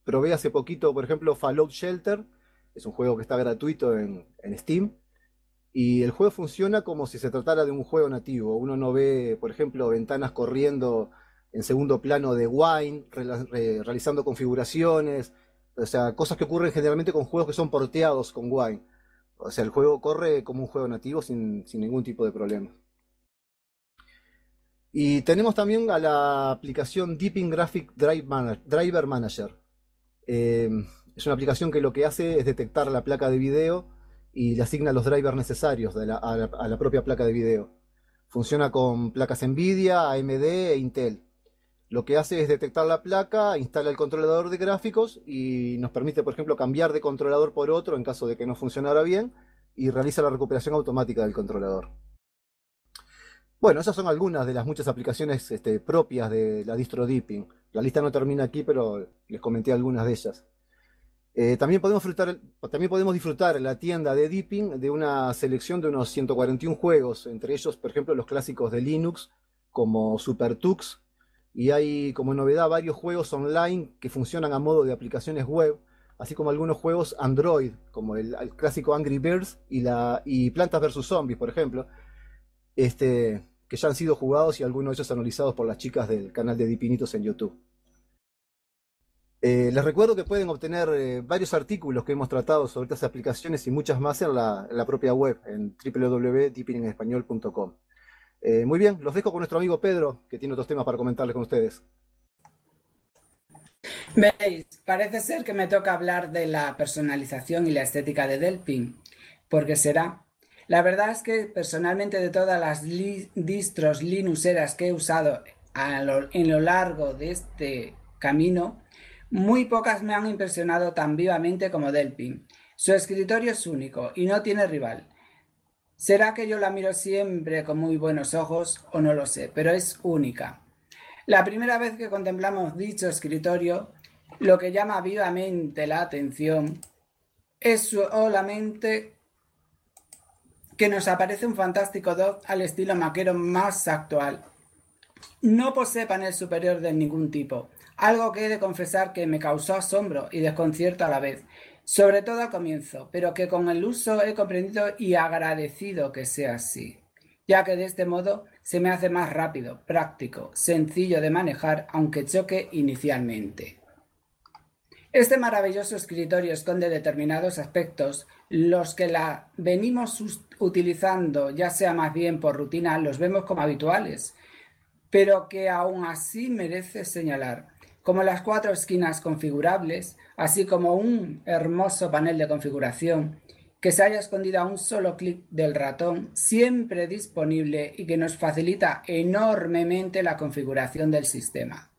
probé hace poquito, por ejemplo, Fallout Shelter, es un juego que está gratuito en Steam, y el juego funciona como si se tratara de un juego nativo. Uno no ve, por ejemplo, ventanas corriendo en segundo plano de Wine, realizando configuraciones, o sea, cosas que ocurren generalmente con juegos que son porteados con Wine. O sea, el juego corre como un juego nativo sin ningún tipo de problema. Y tenemos también a la aplicación Deepin Graphic Driver Manager. Es una aplicación que lo que hace es detectar la placa de video y le asigna los drivers necesarios a la propia placa de video. Funciona con placas NVIDIA, AMD e Intel. Lo que hace es detectar la placa, instala el controlador de gráficos y nos permite, por ejemplo, cambiar de controlador por otro en caso de que no funcionara bien y realiza la recuperación automática del controlador. Bueno, esas son algunas de las muchas aplicaciones propias de la distro Deepin. La lista no termina aquí, pero les comenté algunas de ellas. También podemos disfrutar en la tienda de Deepin de una selección de unos 141 juegos, entre ellos, por ejemplo, los clásicos de Linux como SuperTux, y hay como novedad varios juegos online que funcionan a modo de aplicaciones web, así como algunos juegos Android, como el clásico Angry Birds y Plantas vs Zombies, por ejemplo, que ya han sido jugados y algunos de ellos analizados por las chicas del canal de Deepinitos en YouTube. Les recuerdo que pueden obtener varios artículos que hemos tratado sobre estas aplicaciones y muchas más en la propia web, en www.deepinenespañol.com. Muy bien, los dejo con nuestro amigo Pedro, que tiene otros temas para comentarles con ustedes. Veis, parece ser que me toca hablar de la personalización y la estética de Deepin, porque será. La verdad es que personalmente de todas las distros linuxeras que he usado en lo largo de este camino, muy pocas me han impresionado tan vivamente como Deepin. Su escritorio es único y no tiene rival. ¿Será que yo la miro siempre con muy buenos ojos o no lo sé? Pero es única. La primera vez que contemplamos dicho escritorio, lo que llama vivamente la atención es solamente que nos aparece un fantástico dock al estilo maquero más actual. No posee panel superior de ningún tipo, algo que he de confesar que me causó asombro y desconcierto a la vez, sobre todo al comienzo, pero que con el uso he comprendido y agradecido que sea así, ya que de este modo se me hace más rápido, práctico, sencillo de manejar, aunque choque inicialmente. Este maravilloso escritorio esconde determinados aspectos, los que la venimos utilizando, ya sea más bien por rutina, los vemos como habituales, pero que aún así merece señalar, como las 4 esquinas configurables, así como un hermoso panel de configuración que se haya escondido a un solo clic del ratón, siempre disponible y que nos facilita enormemente la configuración del sistema.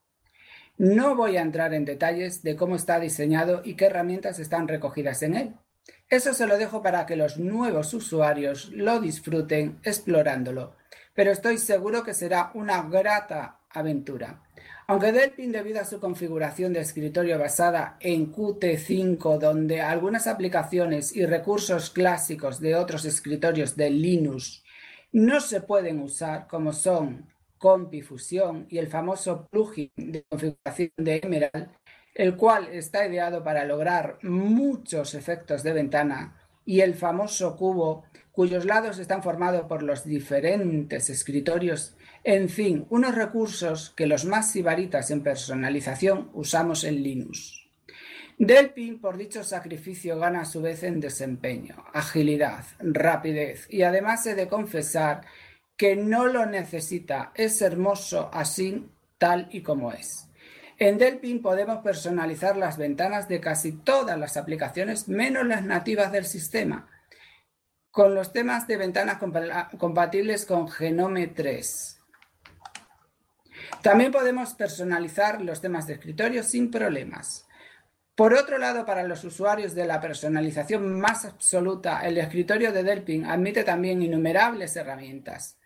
No voy a entrar en detalles de cómo está diseñado y qué herramientas están recogidas en él. Eso se lo dejo para que los nuevos usuarios lo disfruten explorándolo, pero estoy seguro que será una grata aventura. Aunque Deepin, debido a su configuración de escritorio basada en Qt5, donde algunas aplicaciones y recursos clásicos de otros escritorios de Linux no se pueden usar, como son CompiFusion y el famoso plugin de configuración de Emerald, el cual está ideado para lograr muchos efectos de ventana, y el famoso cubo, cuyos lados están formados por los diferentes escritorios, en fin, unos recursos que los más sibaritas en personalización usamos en Linux. Deepin, por dicho sacrificio, gana a su vez en desempeño, agilidad, rapidez, y además he de confesar que no lo necesita, es hermoso así, tal y como es. En Deepin podemos personalizar las ventanas de casi todas las aplicaciones, menos las nativas del sistema, con los temas de ventanas compatibles con GNOME 3. También podemos personalizar los temas de escritorio sin problemas. Por otro lado, para los usuarios de la personalización más absoluta, el escritorio de Deepin admite también innumerables herramientas,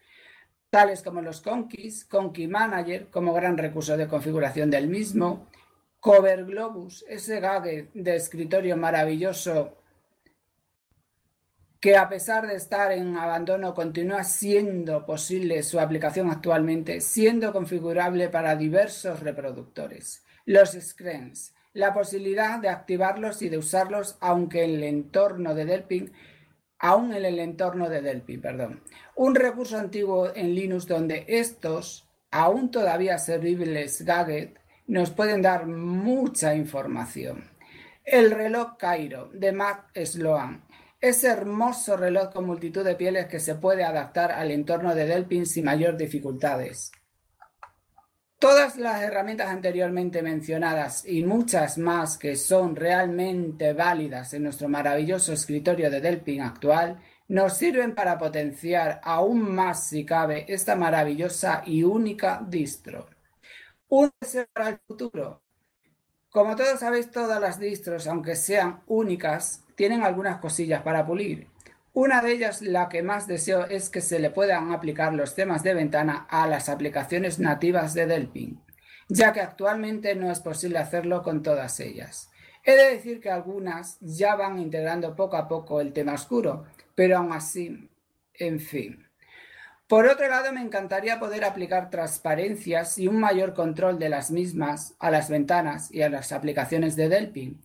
tales como los Conkeys, Conkey Manager, como gran recurso de configuración del mismo, Cover Globus, ese gadget de escritorio maravilloso que, a pesar de estar en abandono, continúa siendo posible su aplicación actualmente, siendo configurable para diversos reproductores. Los Screens, la posibilidad de activarlos y de usarlos aún en el entorno de Deepin, un recurso antiguo en Linux donde estos, aún todavía servibles gadgets, nos pueden dar mucha información. El reloj Cairo de Matt Sloan, ese hermoso reloj con multitud de pieles que se puede adaptar al entorno de Deepin sin mayor dificultades. Todas las herramientas anteriormente mencionadas y muchas más que son realmente válidas en nuestro maravilloso escritorio de Deepin actual nos sirven para potenciar aún más, si cabe, esta maravillosa y única distro. Un deseo para el futuro. Como todos sabéis, todas las distros, aunque sean únicas, tienen algunas cosillas para pulir. Una de ellas, la que más deseo, es que se le puedan aplicar los temas de ventana a las aplicaciones nativas de Deepin, ya que actualmente no es posible hacerlo con todas ellas. He de decir que algunas ya van integrando poco a poco el tema oscuro, pero aún así, en fin. Por otro lado, me encantaría poder aplicar transparencias y un mayor control de las mismas a las ventanas y a las aplicaciones de Deepin.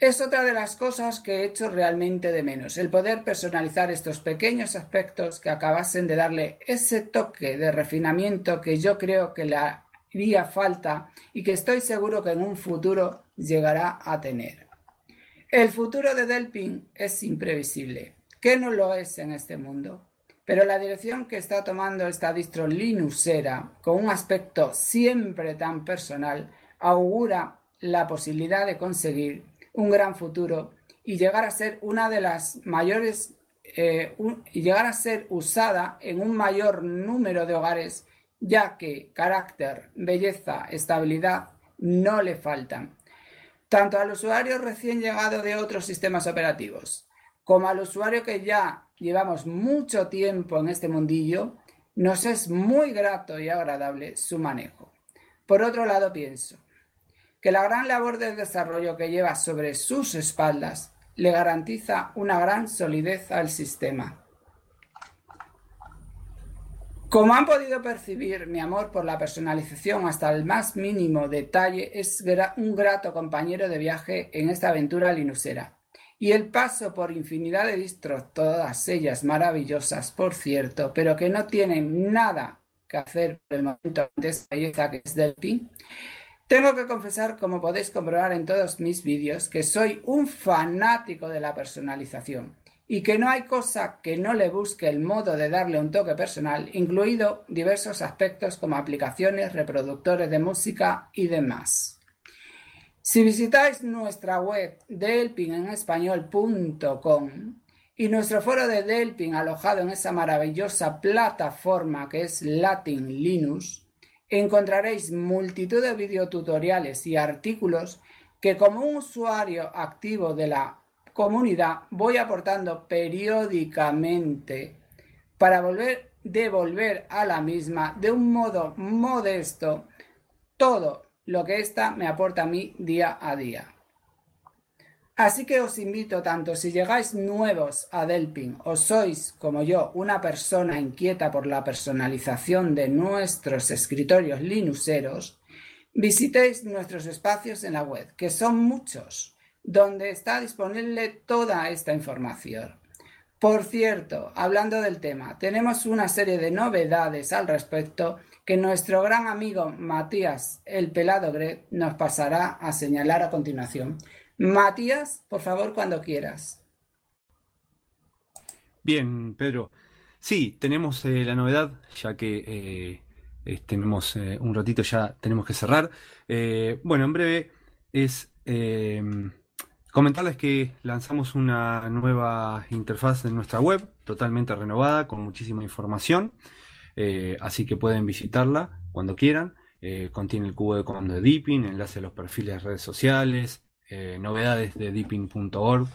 Es otra de las cosas que he hecho realmente de menos, el poder personalizar estos pequeños aspectos que acabasen de darle ese toque de refinamiento que yo creo que le haría falta y que estoy seguro que en un futuro llegará a tener. El futuro de Deepin es imprevisible. ¿Qué no lo es en este mundo? Pero la dirección que está tomando esta distro linuxera, con un aspecto siempre tan personal, augura la posibilidad de conseguir un gran futuro y llegar a ser una de las mayores y llegar a ser usada en un mayor número de hogares, ya que carácter, belleza, estabilidad no le faltan, tanto al usuario recién llegado de otros sistemas operativos como al usuario que ya llevamos mucho tiempo en este mundillo. Nos es muy grato y agradable su manejo. Por otro lado, pienso que la gran labor de desarrollo que lleva sobre sus espaldas le garantiza una gran solidez al sistema. Como han podido percibir, mi amor por la personalización hasta el más mínimo detalle es un grato compañero de viaje en esta aventura linuxera. Y el paso por infinidad de distros, todas ellas maravillosas, por cierto, pero que no tienen nada que hacer por el momento de esa belleza que es Deepin, tengo que confesar, como podéis comprobar en todos mis vídeos, que soy un fanático de la personalización. Y que no hay cosa que no le busque el modo de darle un toque personal, incluido diversos aspectos como aplicaciones, reproductores de música y demás. Si visitáis nuestra web deepinenespañol.com y nuestro foro de Deepin alojado en esa maravillosa plataforma que es Latin Linux, encontraréis multitud de videotutoriales y artículos que, como un usuario activo de la comunidad, voy aportando periódicamente para devolver a la misma de un modo modesto todo lo que ésta me aporta a mí día a día. Así que os invito tanto si llegáis nuevos a Deepin o sois, como yo, una persona inquieta por la personalización de nuestros escritorios linuxeros, visitéis nuestros espacios en la web, que son muchos, donde está disponible toda esta información. Por cierto, hablando del tema, tenemos una serie de novedades al respecto que nuestro gran amigo Matías, el pelado Greg, nos pasará a señalar a continuación. Matías, por favor, cuando quieras. Bien, Pedro. Sí, tenemos la novedad, ya que tenemos un ratito, ya tenemos que cerrar. Bueno, en breve es... comentarles que lanzamos una nueva interfaz en nuestra web, totalmente renovada, con muchísima información, así que pueden visitarla cuando quieran. Contiene el cubo de comando de Deepin, enlace a los perfiles de redes sociales, novedades de deepin.org,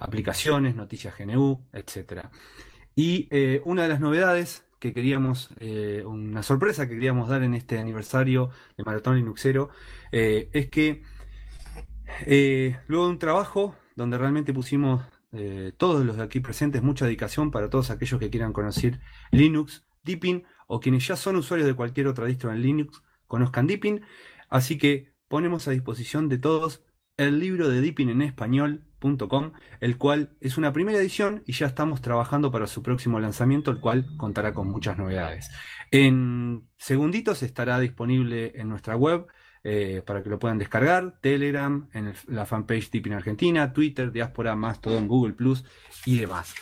aplicaciones, noticias GNU, etc. Y una de las novedades que queríamos, una sorpresa que queríamos dar en este aniversario de Maratón Linuxero, es que luego de un trabajo donde realmente pusimos todos los de aquí presentes mucha dedicación para todos aquellos que quieran conocer Linux, Deepin o quienes ya son usuarios de cualquier otra distro en Linux conozcan Deepin, así que ponemos a disposición de todos el libro de Deepin en español.com, el cual es una primera edición y ya estamos trabajando para su próximo lanzamiento, el cual contará con muchas novedades. En segunditos estará disponible en nuestra web, para que lo puedan descargar, Telegram, en la fanpage Deepin Argentina, Twitter, Diáspora, Mastodon, Google Plus y demás.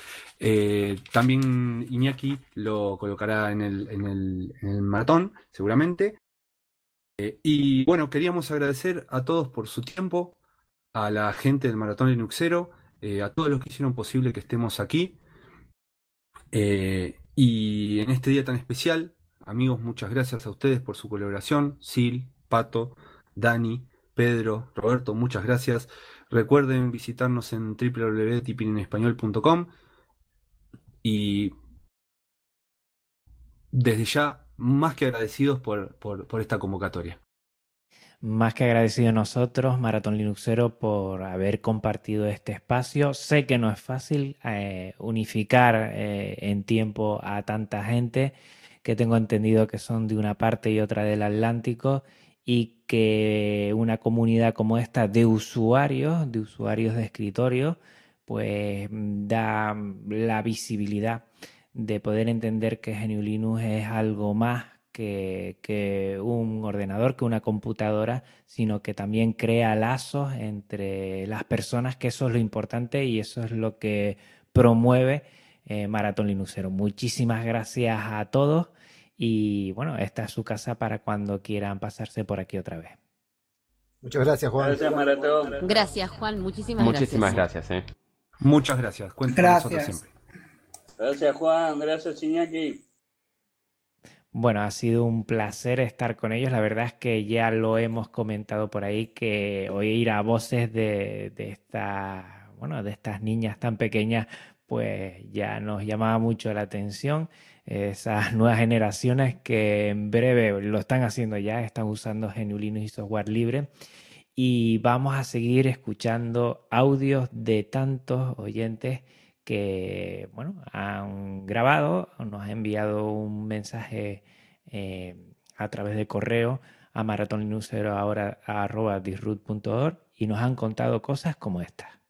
También Iñaki lo colocará en el maratón, seguramente. Y bueno, queríamos agradecer a todos por su tiempo, a la gente del Maratón Linuxero, a todos los que hicieron posible que estemos aquí. Y en este día tan especial, amigos, muchas gracias a ustedes por su colaboración. Sil, Pato, Dani, Pedro, Roberto, muchas gracias. Recuerden visitarnos en www.deepinenespañol.com y desde ya más que agradecidos por esta convocatoria. Más que agradecidos nosotros, Maratón Linuxero, por haber compartido este espacio. Sé que no es fácil unificar en tiempo a tanta gente, que tengo entendido que son de una parte y otra del Atlántico, y que una comunidad como esta de usuarios de escritorio, pues da la visibilidad de poder entender que GNU Linux es algo más que un ordenador, que una computadora, sino que también crea lazos entre las personas, que eso es lo importante y eso es lo que promueve Maratón Linuxero. Muchísimas gracias a todos. Y bueno, esta es su casa para cuando quieran pasarse por aquí otra vez. Muchas gracias, Juan. Gracias, Maratón. Gracias, Juan. Muchísimas gracias. Muchas gracias. Cuenten con nosotros siempre. Gracias, Juan. Gracias, Iñaki. Bueno, ha sido un placer estar con ellos. La verdad es que ya lo hemos comentado por ahí, que oír a voces de estas niñas tan pequeñas, pues ya nos llamaba mucho la atención. Esas nuevas generaciones que en breve lo están haciendo ya, están usando GNU Linux y software libre. Y vamos a seguir escuchando audios de tantos oyentes que bueno, han grabado, nos ha enviado un mensaje a través de correo a maratonlinuxero@disroot.org y nos han contado cosas como esta.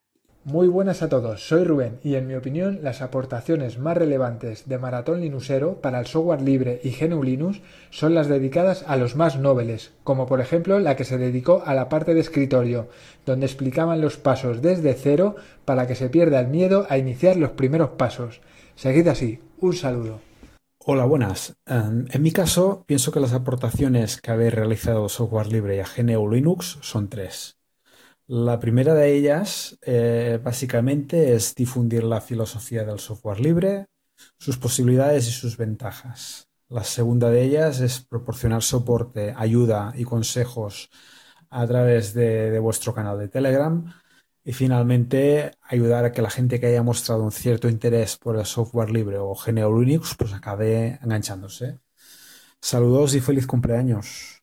Muy buenas a todos, soy Rubén y en mi opinión las aportaciones más relevantes de Maratón Linuxero para el software libre y GNU Linux son las dedicadas a los más nobles, como por ejemplo la que se dedicó a la parte de escritorio, donde explicaban los pasos desde cero para que se pierda el miedo a iniciar los primeros pasos. Seguid así, un saludo. Hola, buenas. En mi caso, pienso que las aportaciones que habéis realizado software libre y a GNU Linux son tres. La primera de ellas, básicamente, es difundir la filosofía del software libre, sus posibilidades y sus ventajas. La segunda de ellas es proporcionar soporte, ayuda y consejos a través de vuestro canal de Telegram. Y finalmente, ayudar a que la gente que haya mostrado un cierto interés por el software libre o GNU Linux pues acabe enganchándose. Saludos y feliz cumpleaños.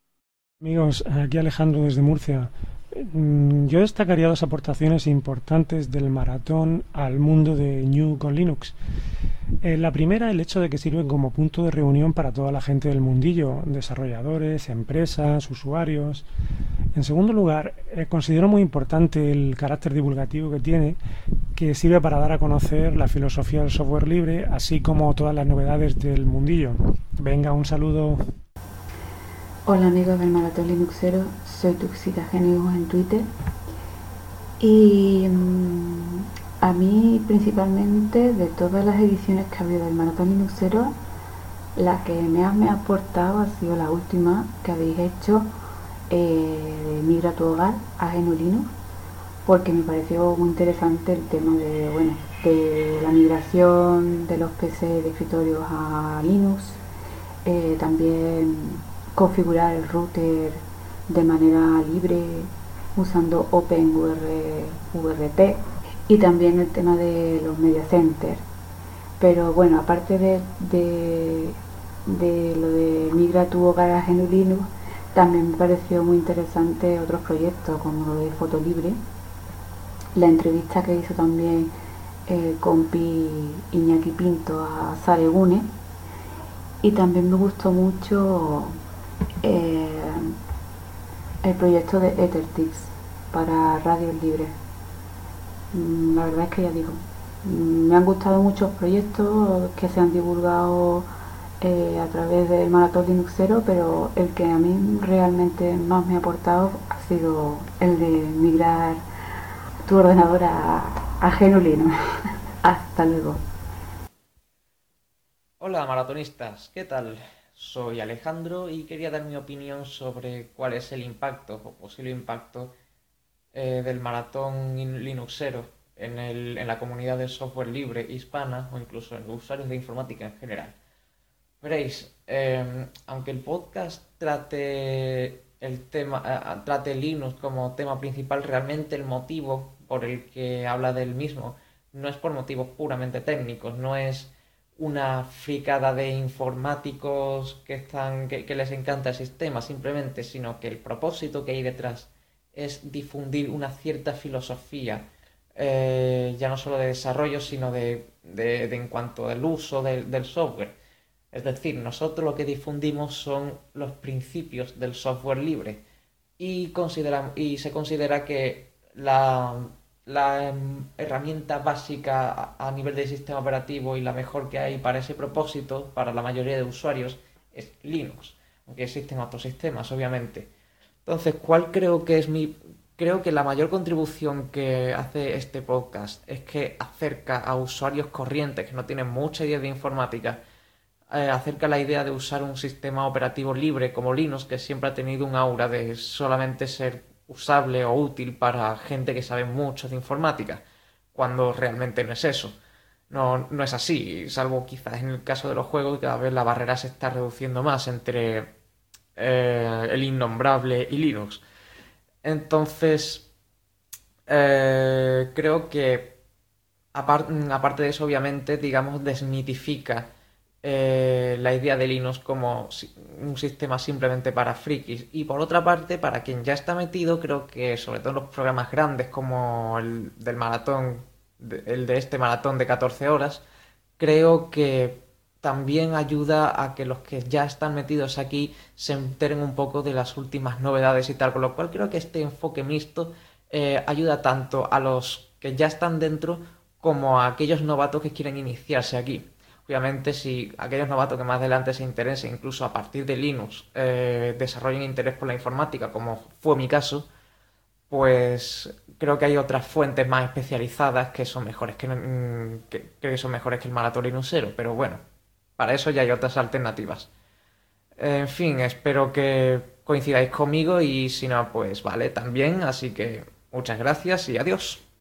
Amigos, aquí Alejandro desde Murcia. Yo destacaría dos aportaciones importantes del maratón al mundo de GNU con Linux. La primera, el hecho de que sirven como punto de reunión para toda la gente del mundillo, desarrolladores, empresas, usuarios. En segundo lugar, considero muy importante el carácter divulgativo que tiene, que sirve para dar a conocer la filosofía del software libre, así como todas las novedades del mundillo. Venga, un saludo. Hola amigos del Maratón Linuxero, soy Tuxita Genius en Twitter y a mí principalmente de todas las ediciones que ha habido del Maratón Linuxero, la que más me ha aportado ha sido la última que habéis hecho de Migra tu Hogar a GNU Linux, porque me pareció muy interesante el tema de la migración de los PC de escritorios a Linux, también configurar el router de manera libre usando OpenVRT y también el tema de los media centers. Pero bueno, aparte de lo de Migra tu Hogar a GNU Linux, también me pareció muy interesante otros proyectos como lo de Fotolibre, la entrevista que hizo también el compi Iñaki Pinto a Saregune, y también me gustó mucho el proyecto de EtherTix para radios libres. La verdad es que ya digo, me han gustado muchos proyectos que se han divulgado a través del Maratón Linuxero, pero el que a mí realmente más me ha aportado ha sido el de migrar tu ordenador a GNU Linux. Hasta luego. Hola maratonistas, ¿qué tal? Soy Alejandro y quería dar mi opinión sobre cuál es el impacto o posible impacto del maratón linuxero en la comunidad del software libre hispana o incluso en los usuarios de informática en general. Veréis, aunque el podcast trate Linux como tema principal, realmente el motivo por el que habla del mismo no es por motivos puramente técnicos, no es una fricada de informáticos que les encanta el sistema simplemente, sino que el propósito que hay detrás es difundir una cierta filosofía, ya no solo de desarrollo, sino de en cuanto al uso del software. Es decir, nosotros lo que difundimos son los principios del software libre y se considera que la herramienta básica a nivel del sistema operativo y la mejor que hay para ese propósito, para la mayoría de usuarios, es Linux, aunque existen otros sistemas, obviamente. Entonces, ¿cuál creo que es Creo que la mayor contribución que hace este podcast es que acerca a usuarios corrientes que no tienen mucha idea de informática, acerca la idea de usar un sistema operativo libre como Linux, que siempre ha tenido un aura de solamente ser usable o útil para gente que sabe mucho de informática, cuando realmente no es eso. No es así, salvo quizás en el caso de los juegos, cada vez la barrera se está reduciendo más entre el innombrable y Linux. Entonces, creo que, aparte de eso, obviamente, digamos, desmitifica la idea de Linux como un sistema simplemente para frikis, y por otra parte, para quien ya está metido, creo que sobre todo en los programas grandes como el del maratón el de este maratón de 14 horas, creo que también ayuda a que los que ya están metidos aquí se enteren un poco de las últimas novedades y tal, con lo cual creo que este enfoque mixto ayuda tanto a los que ya están dentro como a aquellos novatos que quieren iniciarse aquí. Obviamente, si aquellos novatos que más adelante se interesen, incluso a partir de Linux, desarrollen interés por la informática, como fue mi caso, pues creo que hay otras fuentes más especializadas que son mejores que el maratón linuxero, pero bueno, para eso ya hay otras alternativas. En fin, espero que coincidáis conmigo y si no, pues vale, también, así que muchas gracias y adiós.